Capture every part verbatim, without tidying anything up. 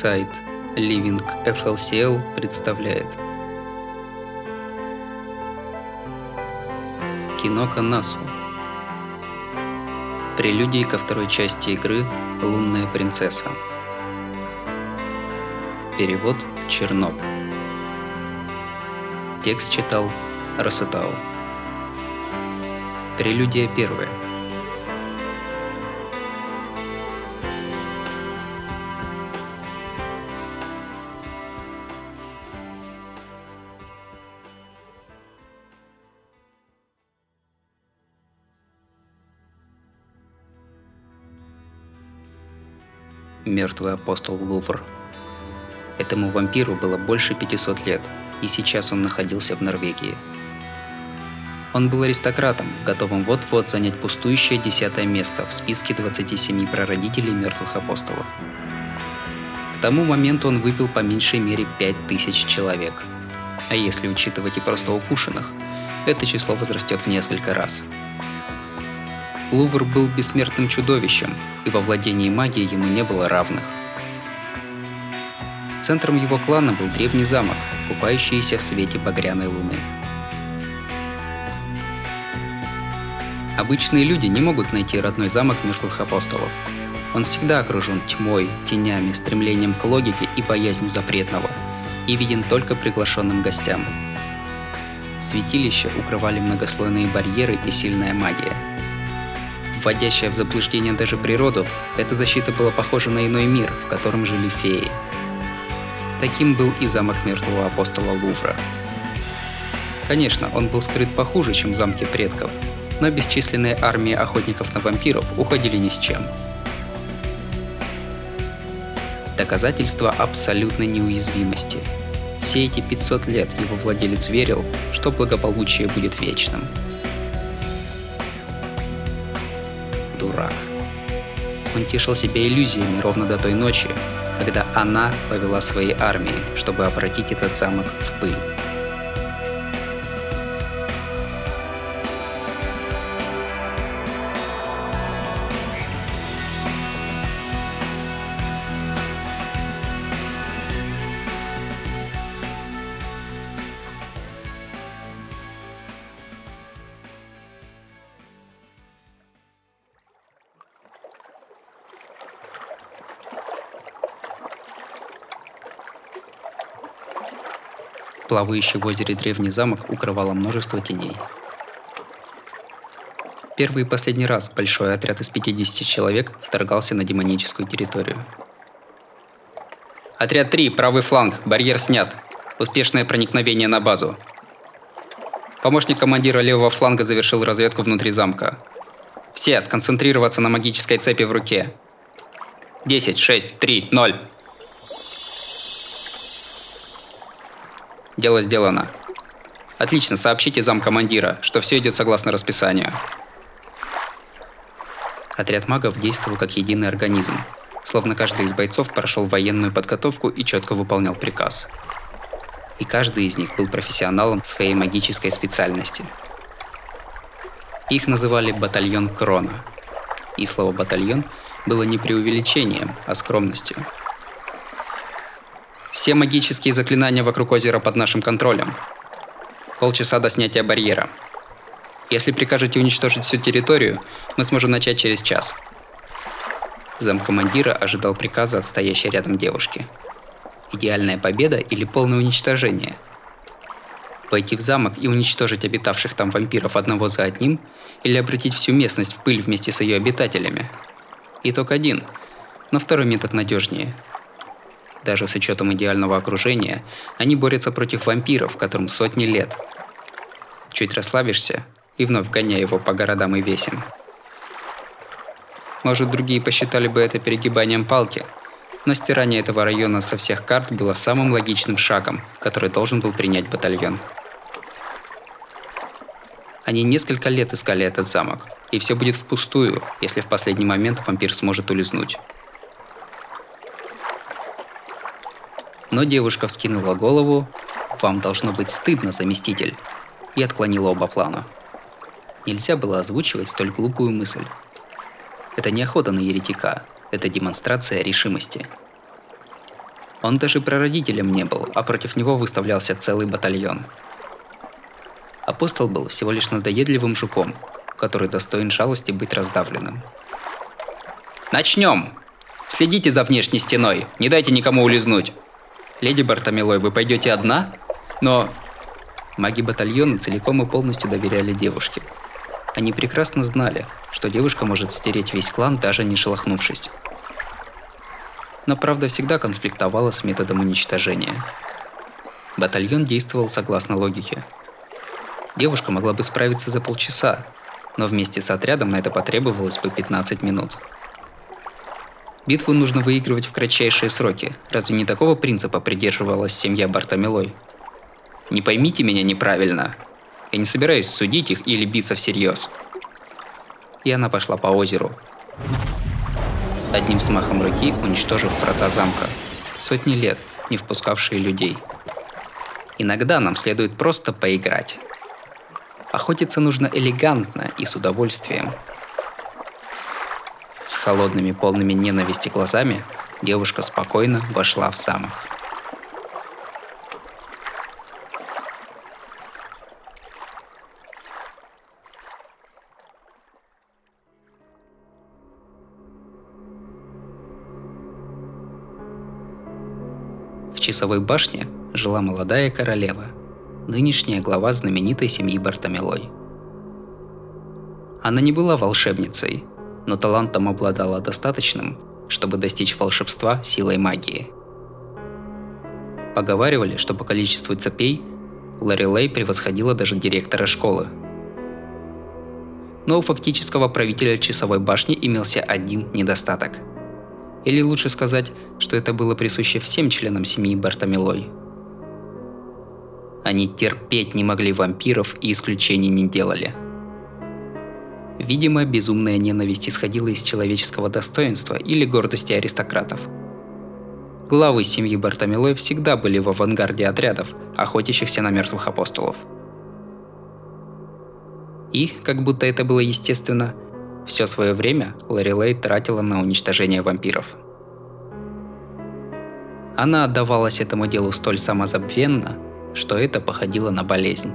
Сайт LivingFLCL представляет Кино Канасу. Прелюдии ко второй части игры «Лунная принцесса». Перевод Черноб. Текст читал Росетау. Прелюдия первая. Мертвый апостол Лувр. Этому вампиру было больше пятисот лет, и сейчас он находился в Норвегии. Он был аристократом, готовым вот-вот занять пустующее десятое место в списке двадцати семи прародителей мертвых апостолов. К тому моменту он выпил по меньшей мере пять тысяч человек. А если учитывать и просто укушенных, это число возрастет в несколько раз. Лувр был бессмертным чудовищем, и во владении магией ему не было равных. Центром его клана был древний замок, купающийся в свете багряной луны. Обычные люди не могут найти родной замок мертвых апостолов. Он всегда окружен тьмой, тенями, стремлением к логике и боязнью запретного, и виден только приглашенным гостям. Святилище укрывали многослойные барьеры и сильная магия. Вводящая в заблуждение даже природу, эта защита была похожа на иной мир, в котором жили феи. Таким был и замок мертвого апостола Лувра. Конечно, он был скрыт похуже, чем замки предков, но бесчисленные армии охотников на вампиров уходили ни с чем. Доказательство абсолютной неуязвимости. Все эти пятьсот лет его владелец верил, что благополучие будет вечным. Дурак. Он тешил себя иллюзиями ровно до той ночи, когда она повела свои армии, чтобы обратить этот замок в пыль. Плавающий в озере древний замок укрывало множество теней. Первый и последний раз большой отряд из пятидесяти человек вторгался на демоническую территорию. «Отряд три, правый фланг, барьер снят. Успешное проникновение на базу. Помощник командира левого фланга завершил разведку внутри замка. Все сконцентрироваться на магической цепи в руке. Десять, шесть, три, ноль». Дело сделано. Отлично, сообщите замкомандира, что все идет согласно расписанию. Отряд магов действовал как единый организм, словно каждый из бойцов прошел военную подготовку и четко выполнял приказ. И каждый из них был профессионалом своей магической специальности. Их называли «Батальон Крона». И слово «батальон» было не преувеличением, а скромностью. Все магические заклинания вокруг озера под нашим контролем. Полчаса до снятия барьера. Если прикажете уничтожить всю территорию, мы сможем начать через час. Замкомандира ожидал приказа от стоящей рядом девушки. Идеальная победа или полное уничтожение? Пойти в замок и уничтожить обитавших там вампиров одного за одним, или обратить всю местность в пыль вместе с ее обитателями? Итог один, но второй метод надежнее. Даже с учетом идеального окружения, они борются против вампиров, которым сотни лет. Чуть расслабишься и вновь гоняй его по городам и весям. Может, другие посчитали бы это перегибанием палки, но стирание этого района со всех карт было самым логичным шагом, который должен был принять батальон. Они несколько лет искали этот замок, и все будет впустую, если в последний момент вампир сможет улизнуть. Но девушка вскинула голову «Вам должно быть стыдно, заместитель!» и отклонила оба плана. Нельзя было озвучивать столь глупую мысль. Это не охота на еретика, это демонстрация решимости. Он даже прародителем не был, а против него выставлялся целый батальон. Апостол был всего лишь надоедливым жуком, который достоин жалости быть раздавленным. «Начнем! Следите за внешней стеной, не дайте никому улизнуть!» «Леди Бартомелой, вы пойдете одна?» Но маги батальона целиком и полностью доверяли девушке. Они прекрасно знали, что девушка может стереть весь клан, даже не шелохнувшись. Но правда всегда конфликтовала с методом уничтожения. Батальон действовал согласно логике. Девушка могла бы справиться за полчаса, но вместе с отрядом на это потребовалось бы пятнадцать минут. Битву нужно выигрывать в кратчайшие сроки. Разве не такого принципа придерживалась семья Бартомелой? Не поймите меня неправильно. Я не собираюсь судить их или биться всерьез. И она пошла по озеру. Одним взмахом руки уничтожив врата замка. Сотни лет не впускавшие людей. Иногда нам следует просто поиграть. Охотиться нужно элегантно и с удовольствием. С холодными, полными ненависти глазами девушка спокойно вошла в замок. В часовой башне жила молодая королева, нынешняя глава знаменитой семьи Бартомелой. Она не была волшебницей, но талантом обладала достаточным, чтобы достичь волшебства силой магии. Поговаривали, что по количеству цепей Ларилей превосходила даже директора школы. Но у фактического правителя часовой башни имелся один недостаток. Или лучше сказать, что это было присуще всем членам семьи Бартомелой. Они терпеть не могли вампиров и исключений не делали. Видимо, безумная ненависть исходила из человеческого достоинства или гордости аристократов. Главы семьи Бартомелой всегда были в авангарде отрядов, охотящихся на мертвых апостолов. И, как будто это было естественно, все свое время Ларилей тратила на уничтожение вампиров. Она отдавалась этому делу столь самозабвенно, что это походило на болезнь.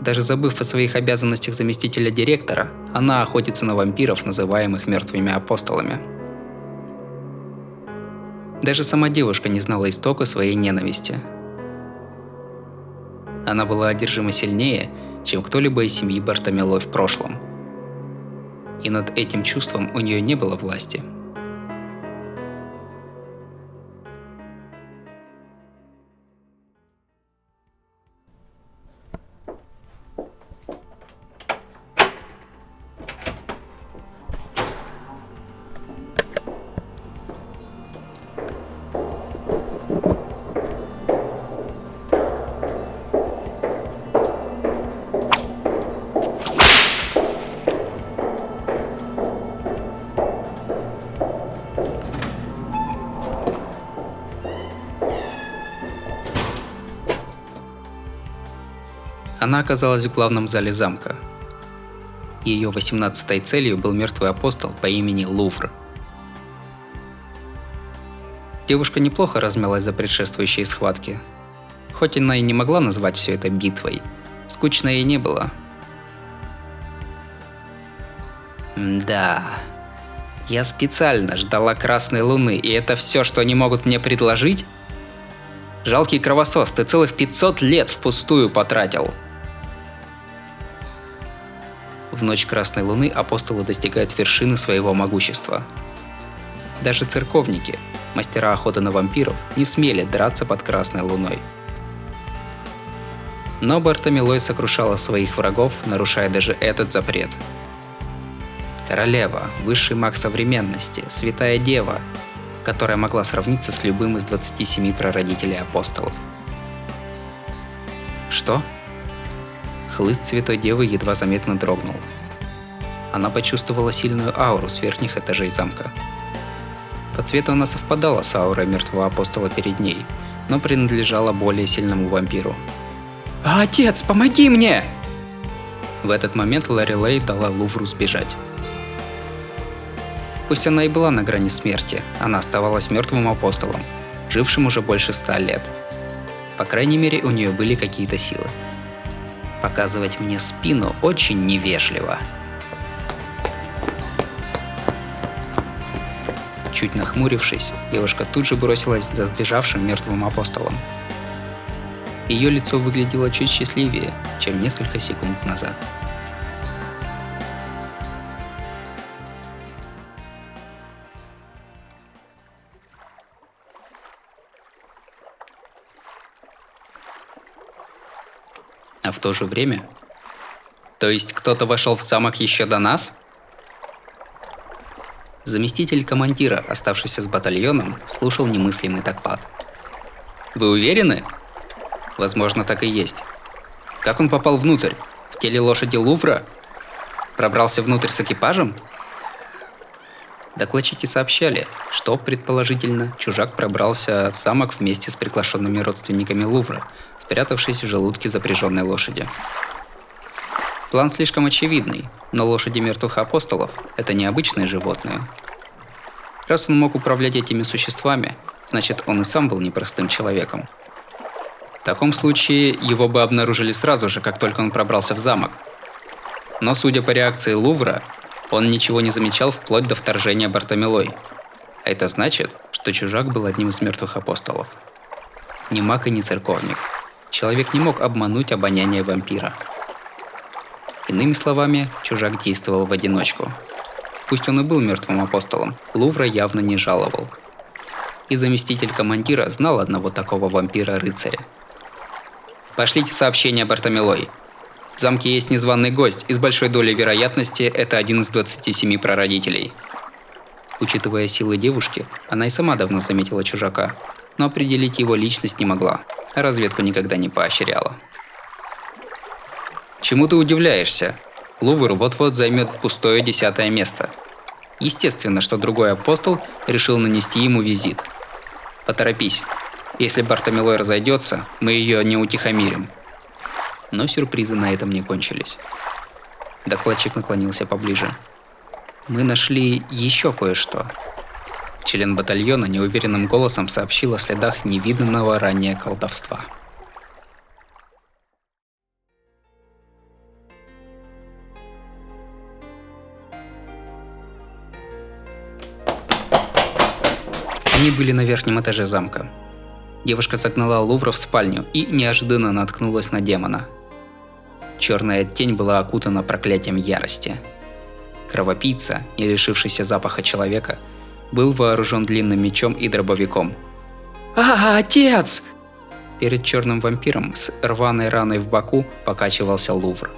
Даже забыв о своих обязанностях заместителя директора, она охотится на вампиров, называемых мертвыми апостолами. Даже сама девушка не знала истока своей ненависти. Она была одержима сильнее, чем кто-либо из семьи Бартомелой в прошлом. И над этим чувством у нее не было власти. Она оказалась в главном зале замка. Ее восемнадцатой целью был мертвый апостол по имени Лувр. Девушка неплохо размялась за предшествующие схватки. Хоть она и не могла назвать все это битвой, скучно ей не было. Да, я специально ждала Красной Луны, и это все, что они могут мне предложить? Жалкий кровосос, ты целых пятьсот лет впустую потратил. В ночь Красной Луны апостолы достигают вершины своего могущества. Даже церковники, мастера охоты на вампиров, не смели драться под Красной Луной. Но Бартомелой сокрушала своих врагов, нарушая даже этот запрет. Королева, высший маг современности, святая дева, которая могла сравниться с любым из двадцати семи прародителей апостолов. Что? Хлыст Святой Девы едва заметно дрогнул. Она почувствовала сильную ауру с верхних этажей замка. По цвету она совпадала с аурой мертвого апостола перед ней, но принадлежала более сильному вампиру. «Отец, помоги мне!» В этот момент Ларилей дала Лувру сбежать. Пусть она и была на грани смерти, она оставалась мертвым апостолом, жившим уже больше ста лет. По крайней мере, у нее были какие-то силы. Показывать мне спину очень невежливо. Чуть нахмурившись, девушка тут же бросилась за сбежавшим мертвым апостолом. Ее лицо выглядело чуть счастливее, чем несколько секунд назад. А в то же время... То есть кто-то вошел в замок еще до нас? Заместитель командира, оставшийся с батальоном, слушал немыслимый доклад. Вы уверены? Возможно, так и есть. Как он попал внутрь? В теле лошади Лувра? Пробрался внутрь с экипажем? Докладчики сообщали, что, предположительно, чужак пробрался в замок вместе с приглашенными родственниками Лувра, спрятавшись в желудке запряженной лошади. План слишком очевидный, но лошади мертвых апостолов – это необычные животные. Раз он мог управлять этими существами, значит, он и сам был непростым человеком. В таком случае его бы обнаружили сразу же, как только он пробрался в замок. Но, судя по реакции Лувра, он ничего не замечал вплоть до вторжения Бартомелой. А это значит, что чужак был одним из мертвых апостолов. Ни маг и ни церковник. Человек не мог обмануть обоняние вампира. Иными словами, чужак действовал в одиночку. Пусть он и был мертвым апостолом, Лувра явно не жаловал. И заместитель командира знал одного такого вампира-рыцаря. Пошлите сообщение Бартомелой. В замке есть незваный гость, и с большой долей вероятности это один из двадцати семи прародителей. Учитывая силы девушки, она и сама давно заметила чужака, но определить его личность не могла, а разведку никогда не поощряла. Чему ты удивляешься? Лувр вот-вот займет пустое десятое место. Естественно, что другой апостол решил нанести ему визит. Поторопись. Если Бартомелой разойдется, мы ее не утихомирим. Но сюрпризы на этом не кончились. Докладчик наклонился поближе. Мы нашли еще кое-что. Член батальона неуверенным голосом сообщил о следах невиданного ранее колдовства. Они были на верхнем этаже замка. Девушка загнала Лувра в спальню и неожиданно наткнулась на демона. Черная тень была окутана проклятием ярости. Кровопийца, не лишившийся запаха человека, был вооружен длинным мечом и дробовиком. «А, отец!» Перед черным вампиром с рваной раной в боку покачивался Лувр.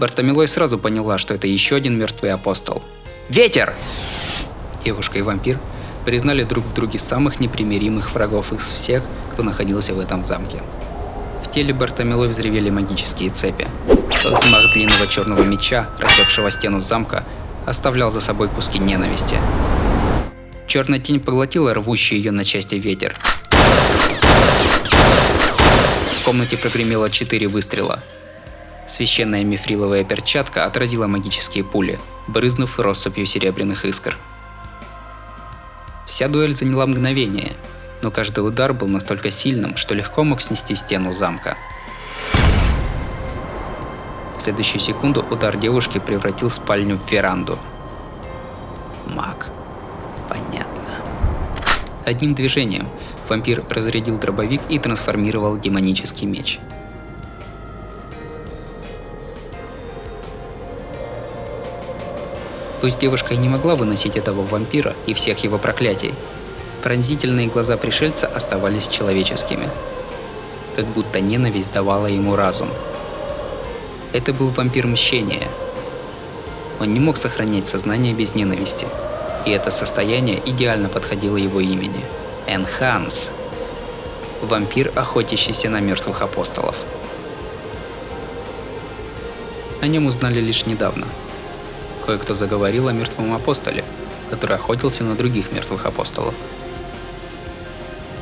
Бартомелой сразу поняла, что это еще один мертвый апостол. «Ветер!» Девушка и вампир признали друг в друге самых непримиримых врагов из всех, кто находился в этом замке. В теле Бартомелой взревели магические цепи. Взмах длинного черного меча, рассекшего стену замка, оставлял за собой куски ненависти. Черная тень поглотила рвущий ее на части ветер. В комнате прогремело четыре выстрела. Священная мифриловая перчатка отразила магические пули, брызнув россыпью серебряных искр. Вся дуэль заняла мгновение, но каждый удар был настолько сильным, что легко мог снести стену замка. В следующую секунду удар девушки превратил спальню в веранду. Маг. Понятно. Одним движением вампир разрядил дробовик и трансформировал демонический меч. Пусть девушка и не могла выносить этого вампира и всех его проклятий, пронзительные глаза пришельца оставались человеческими. Как будто ненависть давала ему разум. Это был вампир мщения. Он не мог сохранять сознание без ненависти, и это состояние идеально подходило его имени. Энханс. Вампир, охотящийся на мертвых апостолов. О нем узнали лишь недавно. Кое-кто заговорил о мертвом апостоле, который охотился на других мертвых апостолов.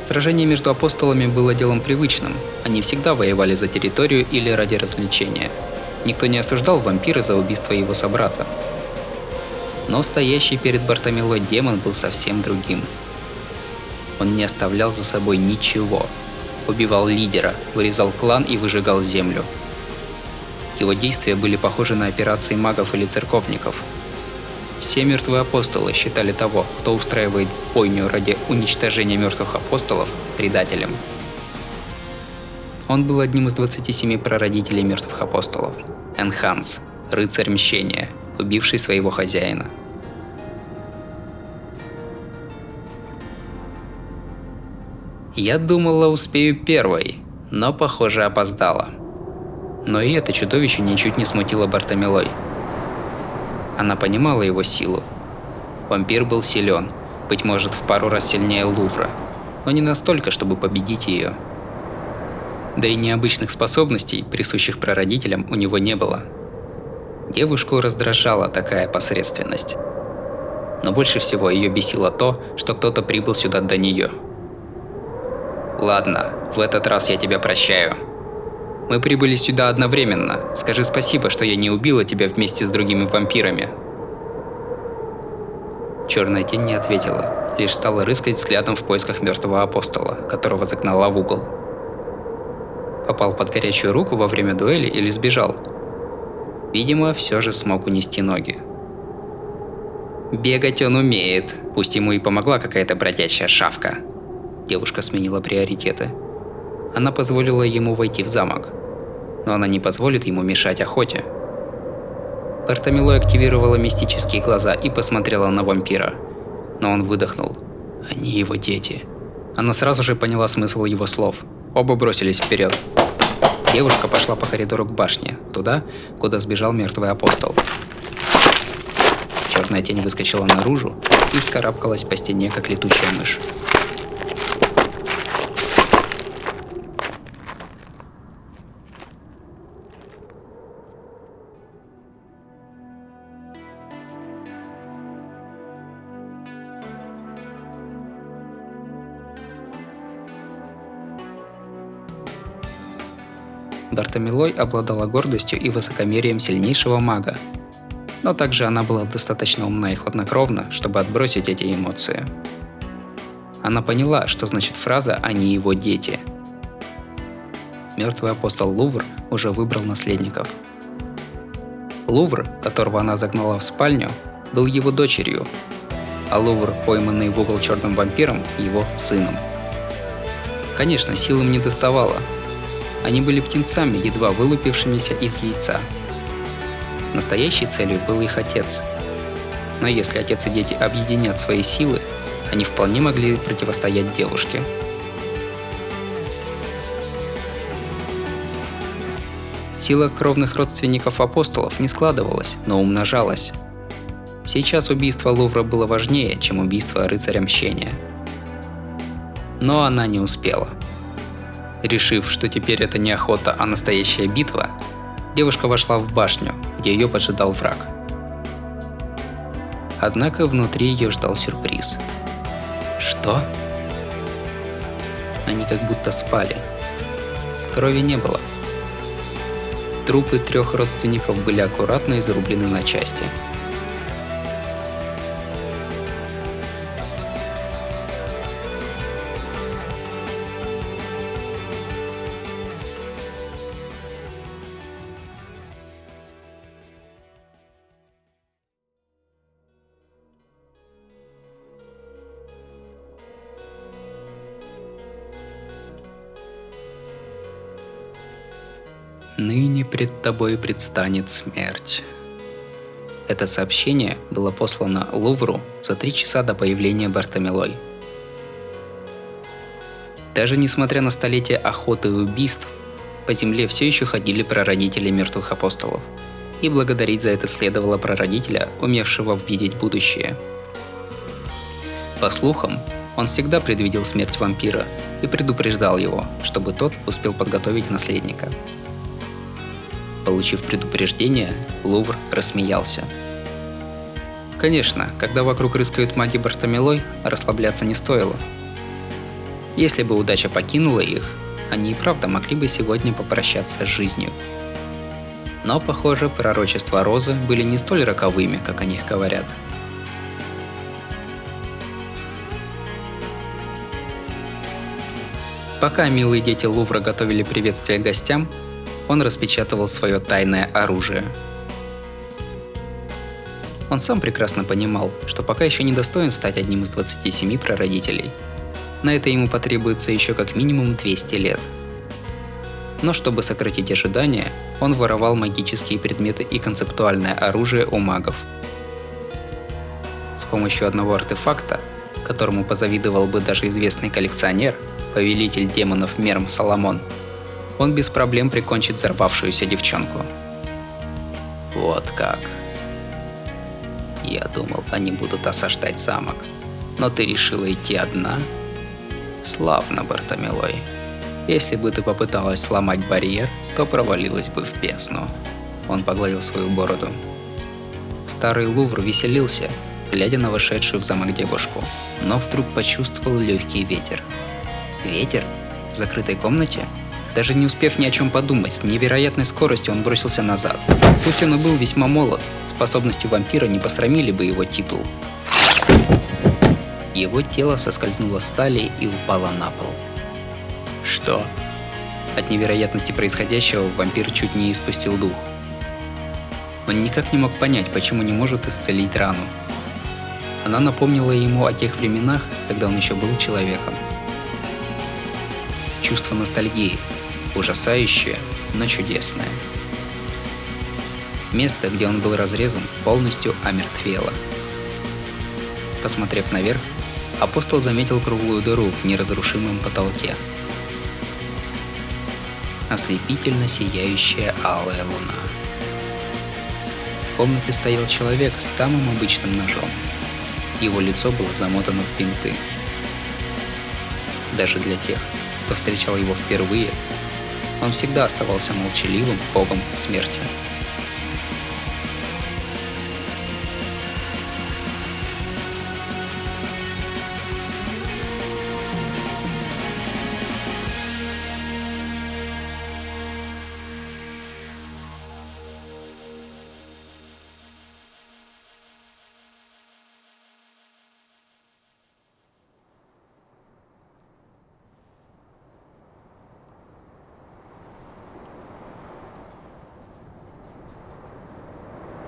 Сражение между апостолами было делом привычным, они всегда воевали за территорию или ради развлечения. Никто не осуждал вампира за убийство его собрата. Но стоящий перед Бартомелой демон был совсем другим. Он не оставлял за собой ничего. Убивал лидера, вырезал клан и выжигал землю. Его действия были похожи на операции магов или церковников. Все мертвые апостолы считали того, кто устраивает бойню ради уничтожения мертвых апостолов, предателем. Он был одним из двадцати семи прародителей мертвых апостолов. Энханс, рыцарь мщения, убивший своего хозяина. Я думала, успею первой, но, похоже, опоздала. Но и это чудовище ничуть не смутило Бартомелой. Она понимала его силу. Вампир был силен, быть может, в пару раз сильнее Лувра, но не настолько, чтобы победить ее. Да и необычных способностей, присущих прародителям, у него не было. Девушку раздражала такая посредственность. Но больше всего ее бесило то, что кто-то прибыл сюда до нее. «Ладно, в этот раз я тебя прощаю. Мы прибыли сюда одновременно. Скажи спасибо, что я не убила тебя вместе с другими вампирами». Черная тень не ответила, лишь стала рыскать взглядом в поисках мертвого апостола, которого загнала в угол. Попал под горячую руку во время дуэли или сбежал? Видимо, все же смог унести ноги. Бегать он умеет, пусть ему и помогла какая-то бродячая шавка. Девушка сменила приоритеты. Она позволила ему войти в замок, но она не позволит ему мешать охоте. Бартомелой активировала мистические глаза и посмотрела на вампира, но он выдохнул. Они его дети. Она сразу же поняла смысл его слов. Оба бросились вперед. Девушка пошла по коридору к башне, туда, куда сбежал мертвый апостол. Черная тень выскочила наружу и вскарабкалась по стене, как летучая мышь. Бартомелой обладала гордостью и высокомерием сильнейшего мага, но также она была достаточно умна и хладнокровна, чтобы отбросить эти эмоции. Она поняла, что значит фраза «они его дети». Мертвый апостол Лувр уже выбрал наследников. Лувр, которого она загнала в спальню, был его дочерью, а Лувр, пойманный в угол черным вампиром, его сыном. Конечно, сил им не доставало. Они были птенцами, едва вылупившимися из яйца. Настоящей целью был их отец. Но если отец и дети объединят свои силы, они вполне могли противостоять девушке. Сила кровных родственников апостолов не складывалась, но умножалась. Сейчас убийство Лувра было важнее, чем убийство рыцаря мщения. Но она не успела. Решив, что теперь это не охота, а настоящая битва, девушка вошла в башню, где ее поджидал враг. Однако внутри ее ждал сюрприз. Что? Они как будто спали. Крови не было. Трупы трех родственников были аккуратно изрублены на части. «Ныне пред тобой предстанет смерть». Это сообщение было послано Лувру за три часа до появления Бартомелой. Даже несмотря на столетия охоты и убийств, по земле все еще ходили прародители мертвых апостолов, и благодарить за это следовало прародителя, умевшего видеть будущее. По слухам, он всегда предвидел смерть вампира и предупреждал его, чтобы тот успел подготовить наследника. Получив предупреждение, Лувр рассмеялся. Конечно, когда вокруг рыскают маги Бартомелой, расслабляться не стоило. Если бы удача покинула их, они и правда могли бы сегодня попрощаться с жизнью. Но, похоже, пророчества Розы были не столь роковыми, как о них говорят. Пока милые дети Лувра готовили приветствие гостям, он распечатывал свое тайное оружие. Он сам прекрасно понимал, что пока еще не достоин стать одним из двадцати семи прародителей. На это ему потребуется еще как минимум двести лет. Но чтобы сократить ожидания, он воровал магические предметы и концептуальное оружие у магов. С помощью одного артефакта, которому позавидовал бы даже известный коллекционер, повелитель демонов Мерм Соломон, он без проблем прикончит взорвавшуюся девчонку. Вот как. Я думал, они будут осаждать замок, но ты решила идти одна? Славно, Бартомелой. Если бы ты попыталась сломать барьер, то провалилась бы в бездну. Он погладил свою бороду. Старый Лувр веселился, глядя на вошедшую в замок девушку, но вдруг почувствовал легкий ветер. Ветер? В закрытой комнате? Даже не успев ни о чем подумать, с невероятной скоростью он бросился назад. Пусть он и был весьма молод, способности вампира не посрамили бы его титул. Его тело соскользнуло с талии и упало на пол. Что? От невероятности происходящего вампир чуть не испустил дух. Он никак не мог понять, почему не может исцелить рану. Она напомнила ему о тех временах, когда он еще был человеком. Чувство ностальгии. Ужасающее, но чудесное. Место, где он был разрезан, полностью омертвело. Посмотрев наверх, апостол заметил круглую дыру в неразрушимом потолке. Ослепительно сияющая алая луна. В комнате стоял человек с самым обычным ножом. Его лицо было замотано в бинты. Даже для тех, кто встречал его впервые, он всегда оставался молчаливым богом смерти.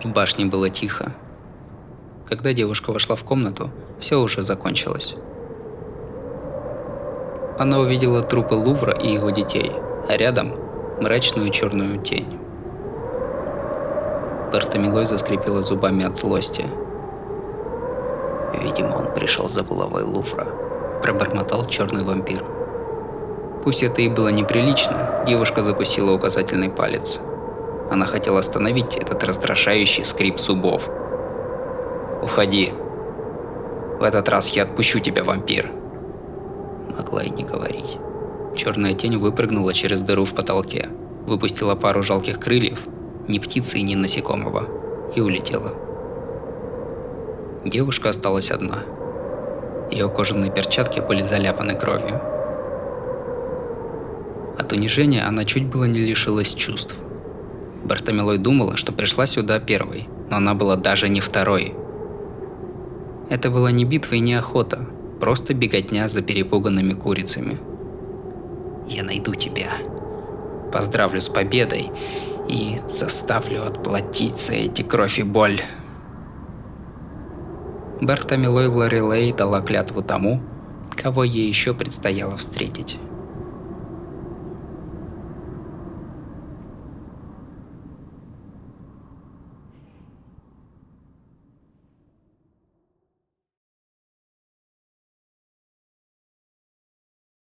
В башне было тихо. Когда девушка вошла в комнату, все уже закончилось. Она увидела трупы Лувра и его детей, а рядом мрачную черную тень. Бартомелой заскрипела зубами от злости. «Видимо, он пришел за булавой Лувра», – пробормотал черный вампир. Пусть это и было неприлично, девушка закусила указательный палец. Она хотела остановить этот раздражающий скрип зубов. «Уходи. В этот раз я отпущу тебя, вампир!» Могла и не говорить. Черная тень выпрыгнула через дыру в потолке, выпустила пару жалких крыльев, ни птицы и ни насекомого, и улетела. Девушка осталась одна. Ее кожаные перчатки были заляпаны кровью. От унижения она чуть было не лишилась чувств. Бартомелой думала, что пришла сюда первой, но она была даже не второй. Это была не битва и не охота, просто беготня за перепуганными курицами. «Я найду тебя, поздравлю с победой и заставлю отплатить за эти кровь и боль». Бартомелой Ларилей дала клятву тому, кого ей еще предстояло встретить.